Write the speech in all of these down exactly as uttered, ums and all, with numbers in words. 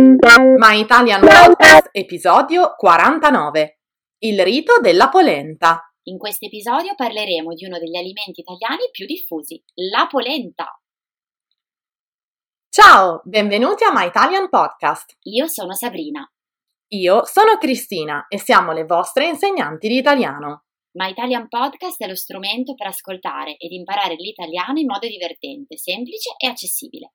My Italian Podcast, episodio quarantanove. Il rito della polenta. In questo episodio parleremo di uno degli alimenti italiani più diffusi, la polenta. Ciao, benvenuti a My Italian Podcast. Io sono Sabrina. Io sono Cristina e siamo le vostre insegnanti di italiano. My Italian Podcast è lo strumento per ascoltare ed imparare l'italiano in modo divertente, semplice e accessibile.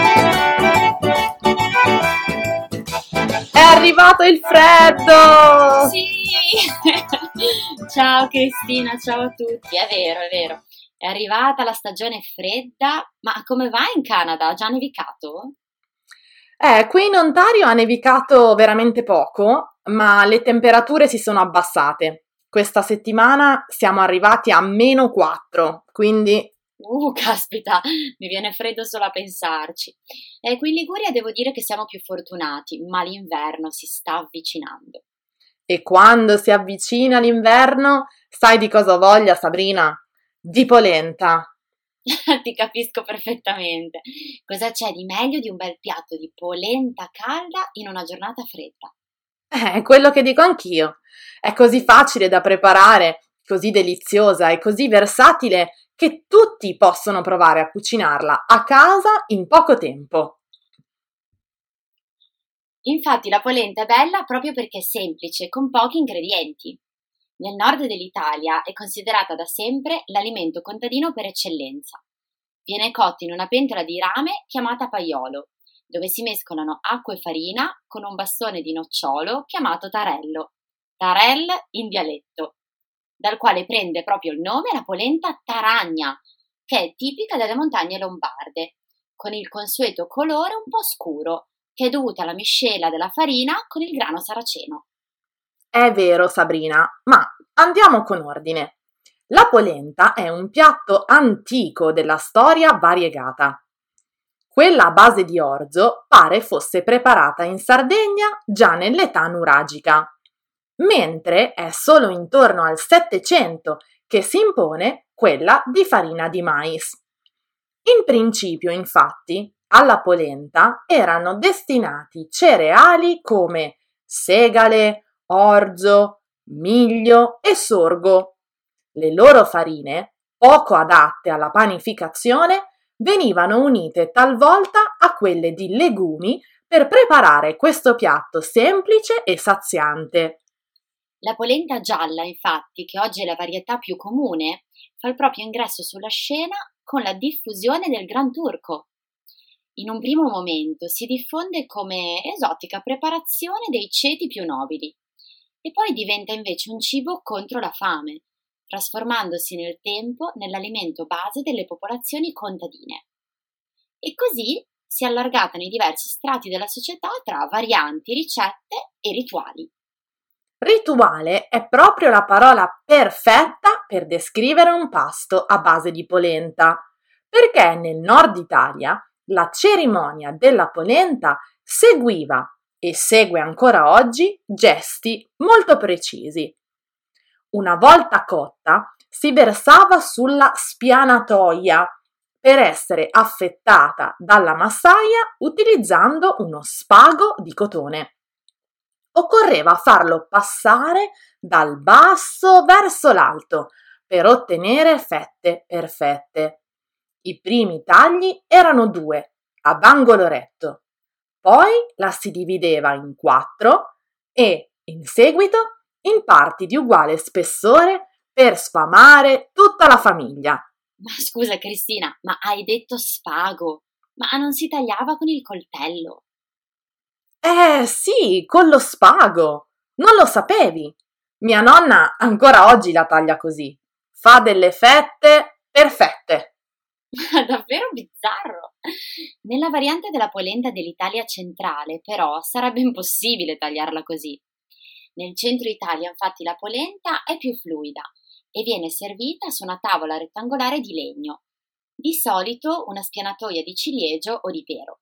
È arrivato il freddo! Sì! Ciao Cristina, ciao a tutti, è vero, è vero. È arrivata la stagione fredda, ma come va in Canada? Ha già nevicato? Eh, qui in Ontario ha nevicato veramente poco, ma le temperature si sono abbassate. Questa settimana siamo arrivati a meno quattro, quindi... Uh, caspita, mi viene freddo solo a pensarci. E qui in Liguria devo dire che siamo più fortunati, ma l'inverno si sta avvicinando. E quando si avvicina l'inverno, sai di cosa ho voglia, Sabrina? Di polenta! Ti capisco perfettamente. Cosa c'è di meglio di un bel piatto di polenta calda in una giornata fredda? È eh, quello che dico anch'io. È così facile da preparare, così deliziosa e così versatile che tutti possono provare a cucinarla a casa in poco tempo. Infatti la polenta è bella proprio perché è semplice, con pochi ingredienti. Nel nord dell'Italia è considerata da sempre l'alimento contadino per eccellenza. Viene cotto in una pentola di rame chiamata paiolo, dove si mescolano acqua e farina con un bastone di nocciolo chiamato tarello, tarell in dialetto, dal quale prende proprio il nome la polenta taragna, che è tipica delle montagne lombarde, con il consueto colore un po' scuro, che è dovuto alla miscela della farina con il grano saraceno. È vero, Sabrina, ma andiamo con ordine. La polenta è un piatto antico della storia variegata. Quella a base di orzo pare fosse preparata in Sardegna già nell'età nuragica, mentre è solo intorno al Settecento che si impone quella di farina di mais. In principio, infatti, alla polenta erano destinati cereali come segale, orzo, miglio e sorgo. Le loro farine, poco adatte alla panificazione, venivano unite talvolta a quelle di legumi per preparare questo piatto semplice e saziante. La polenta gialla, infatti, che oggi è la varietà più comune, fa il proprio ingresso sulla scena con la diffusione del Gran Turco. In un primo momento si diffonde come esotica preparazione dei ceti più nobili, e poi diventa invece un cibo contro la fame, trasformandosi nel tempo nell'alimento base delle popolazioni contadine. E così si allargatano i diversi strati della società tra varianti, ricette e rituali. Rituale è proprio la parola perfetta per descrivere un pasto a base di polenta, perché nel nord Italia la cerimonia della polenta seguiva e segue ancora oggi gesti molto precisi. Una volta cotta, si versava sulla spianatoia per essere affettata dalla massaia utilizzando uno spago di cotone. Occorreva farlo passare dal basso verso l'alto per ottenere fette perfette. I primi tagli erano due, ad angolo retto. Poi la si divideva in quattro e, in seguito, in parti di uguale spessore per sfamare tutta la famiglia. Ma scusa Cristina, ma hai detto spago, ma non si tagliava con il coltello? Eh sì, con lo spago, non lo sapevi? Mia nonna ancora oggi la taglia così, fa delle fette perfette. Ma davvero bizzarro! Nella variante della polenta dell'Italia centrale, però, sarebbe impossibile tagliarla così. Nel centro Italia, infatti, la polenta è più fluida e viene servita su una tavola rettangolare di legno, di solito una spianatoia di ciliegio o di pero,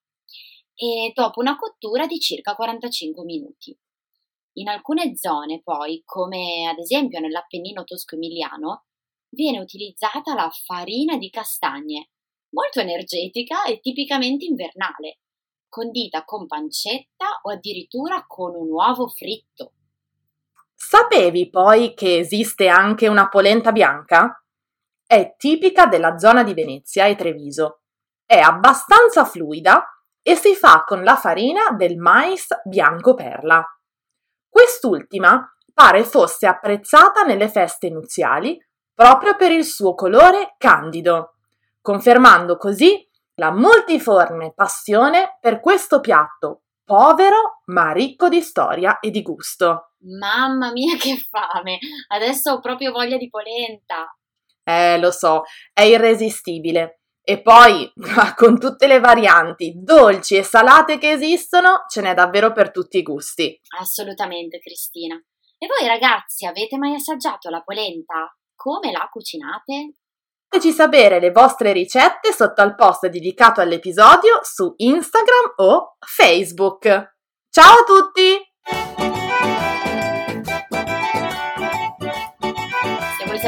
e dopo una cottura di circa quarantacinque minuti. In alcune zone, poi, come ad esempio nell'Appennino tosco-emiliano, viene utilizzata la farina di castagne, molto energetica e tipicamente invernale, condita con pancetta o addirittura con un uovo fritto. Sapevi poi che esiste anche una polenta bianca? È tipica della zona di Venezia e Treviso. È abbastanza fluida e si fa con la farina del mais bianco perla. Quest'ultima pare fosse apprezzata nelle feste nuziali proprio per il suo colore candido, confermando così la multiforme passione per questo piatto povero ma ricco di storia e di gusto. Mamma mia, che fame! Adesso ho proprio voglia di polenta. Eh, lo so, è irresistibile. E poi, con tutte le varianti dolci e salate che esistono, ce n'è davvero per tutti i gusti. Assolutamente, Cristina. E voi ragazzi, avete mai assaggiato la polenta? Come la cucinate? Fateci sapere le vostre ricette sotto al post dedicato all'episodio su Instagram o Facebook. Ciao a tutti! Se vuoi